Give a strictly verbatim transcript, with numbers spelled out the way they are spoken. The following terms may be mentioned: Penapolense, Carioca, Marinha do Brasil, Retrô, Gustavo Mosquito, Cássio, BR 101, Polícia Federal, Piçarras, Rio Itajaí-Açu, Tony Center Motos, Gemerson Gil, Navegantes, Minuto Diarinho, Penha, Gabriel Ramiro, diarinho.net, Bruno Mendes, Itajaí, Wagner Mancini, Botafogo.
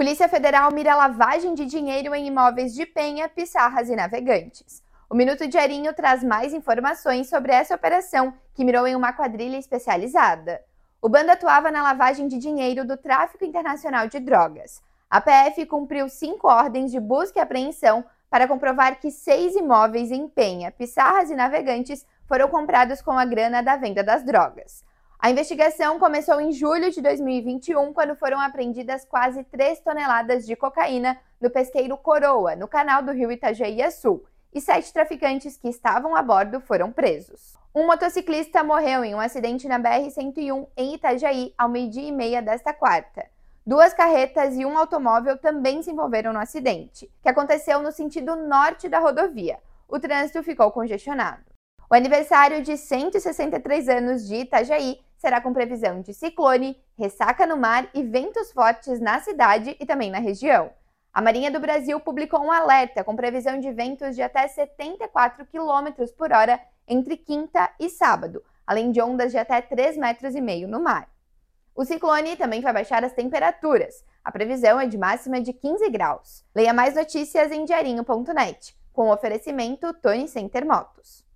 Polícia Federal mira lavagem de dinheiro em imóveis de Penha, Piçarras e Navegantes. O Minuto Diarinho traz mais informações sobre essa operação, que mirou em uma quadrilha especializada. O bando atuava na lavagem de dinheiro do tráfico internacional de drogas. A P F cumpriu cinco ordens de busca e apreensão para comprovar que seis imóveis em Penha, Piçarras e Navegantes foram comprados com a grana da venda das drogas. A investigação começou em julho de dois mil e vinte e um, quando foram apreendidas quase três toneladas de cocaína no pesqueiro Coroa, no canal do Rio Itajaí-Açu, e sete traficantes que estavam a bordo foram presos. Um motociclista morreu em um acidente na B R cento e um em Itajaí ao meio-dia e meia desta quarta. Duas carretas e um automóvel também se envolveram no acidente, que aconteceu no sentido norte da rodovia. O trânsito ficou congestionado. O aniversário de cento e sessenta e três anos de Itajaí será com previsão de ciclone, ressaca no mar e ventos fortes na cidade e também na região. A Marinha do Brasil publicou um alerta com previsão de ventos de até setenta e quatro quilômetros por hora entre quinta e sábado, além de ondas de até três metros e meio no mar. O ciclone também vai baixar as temperaturas. A previsão é de máxima de quinze graus. Leia mais notícias em diarinho ponto net, com o oferecimento Tony Center Motos.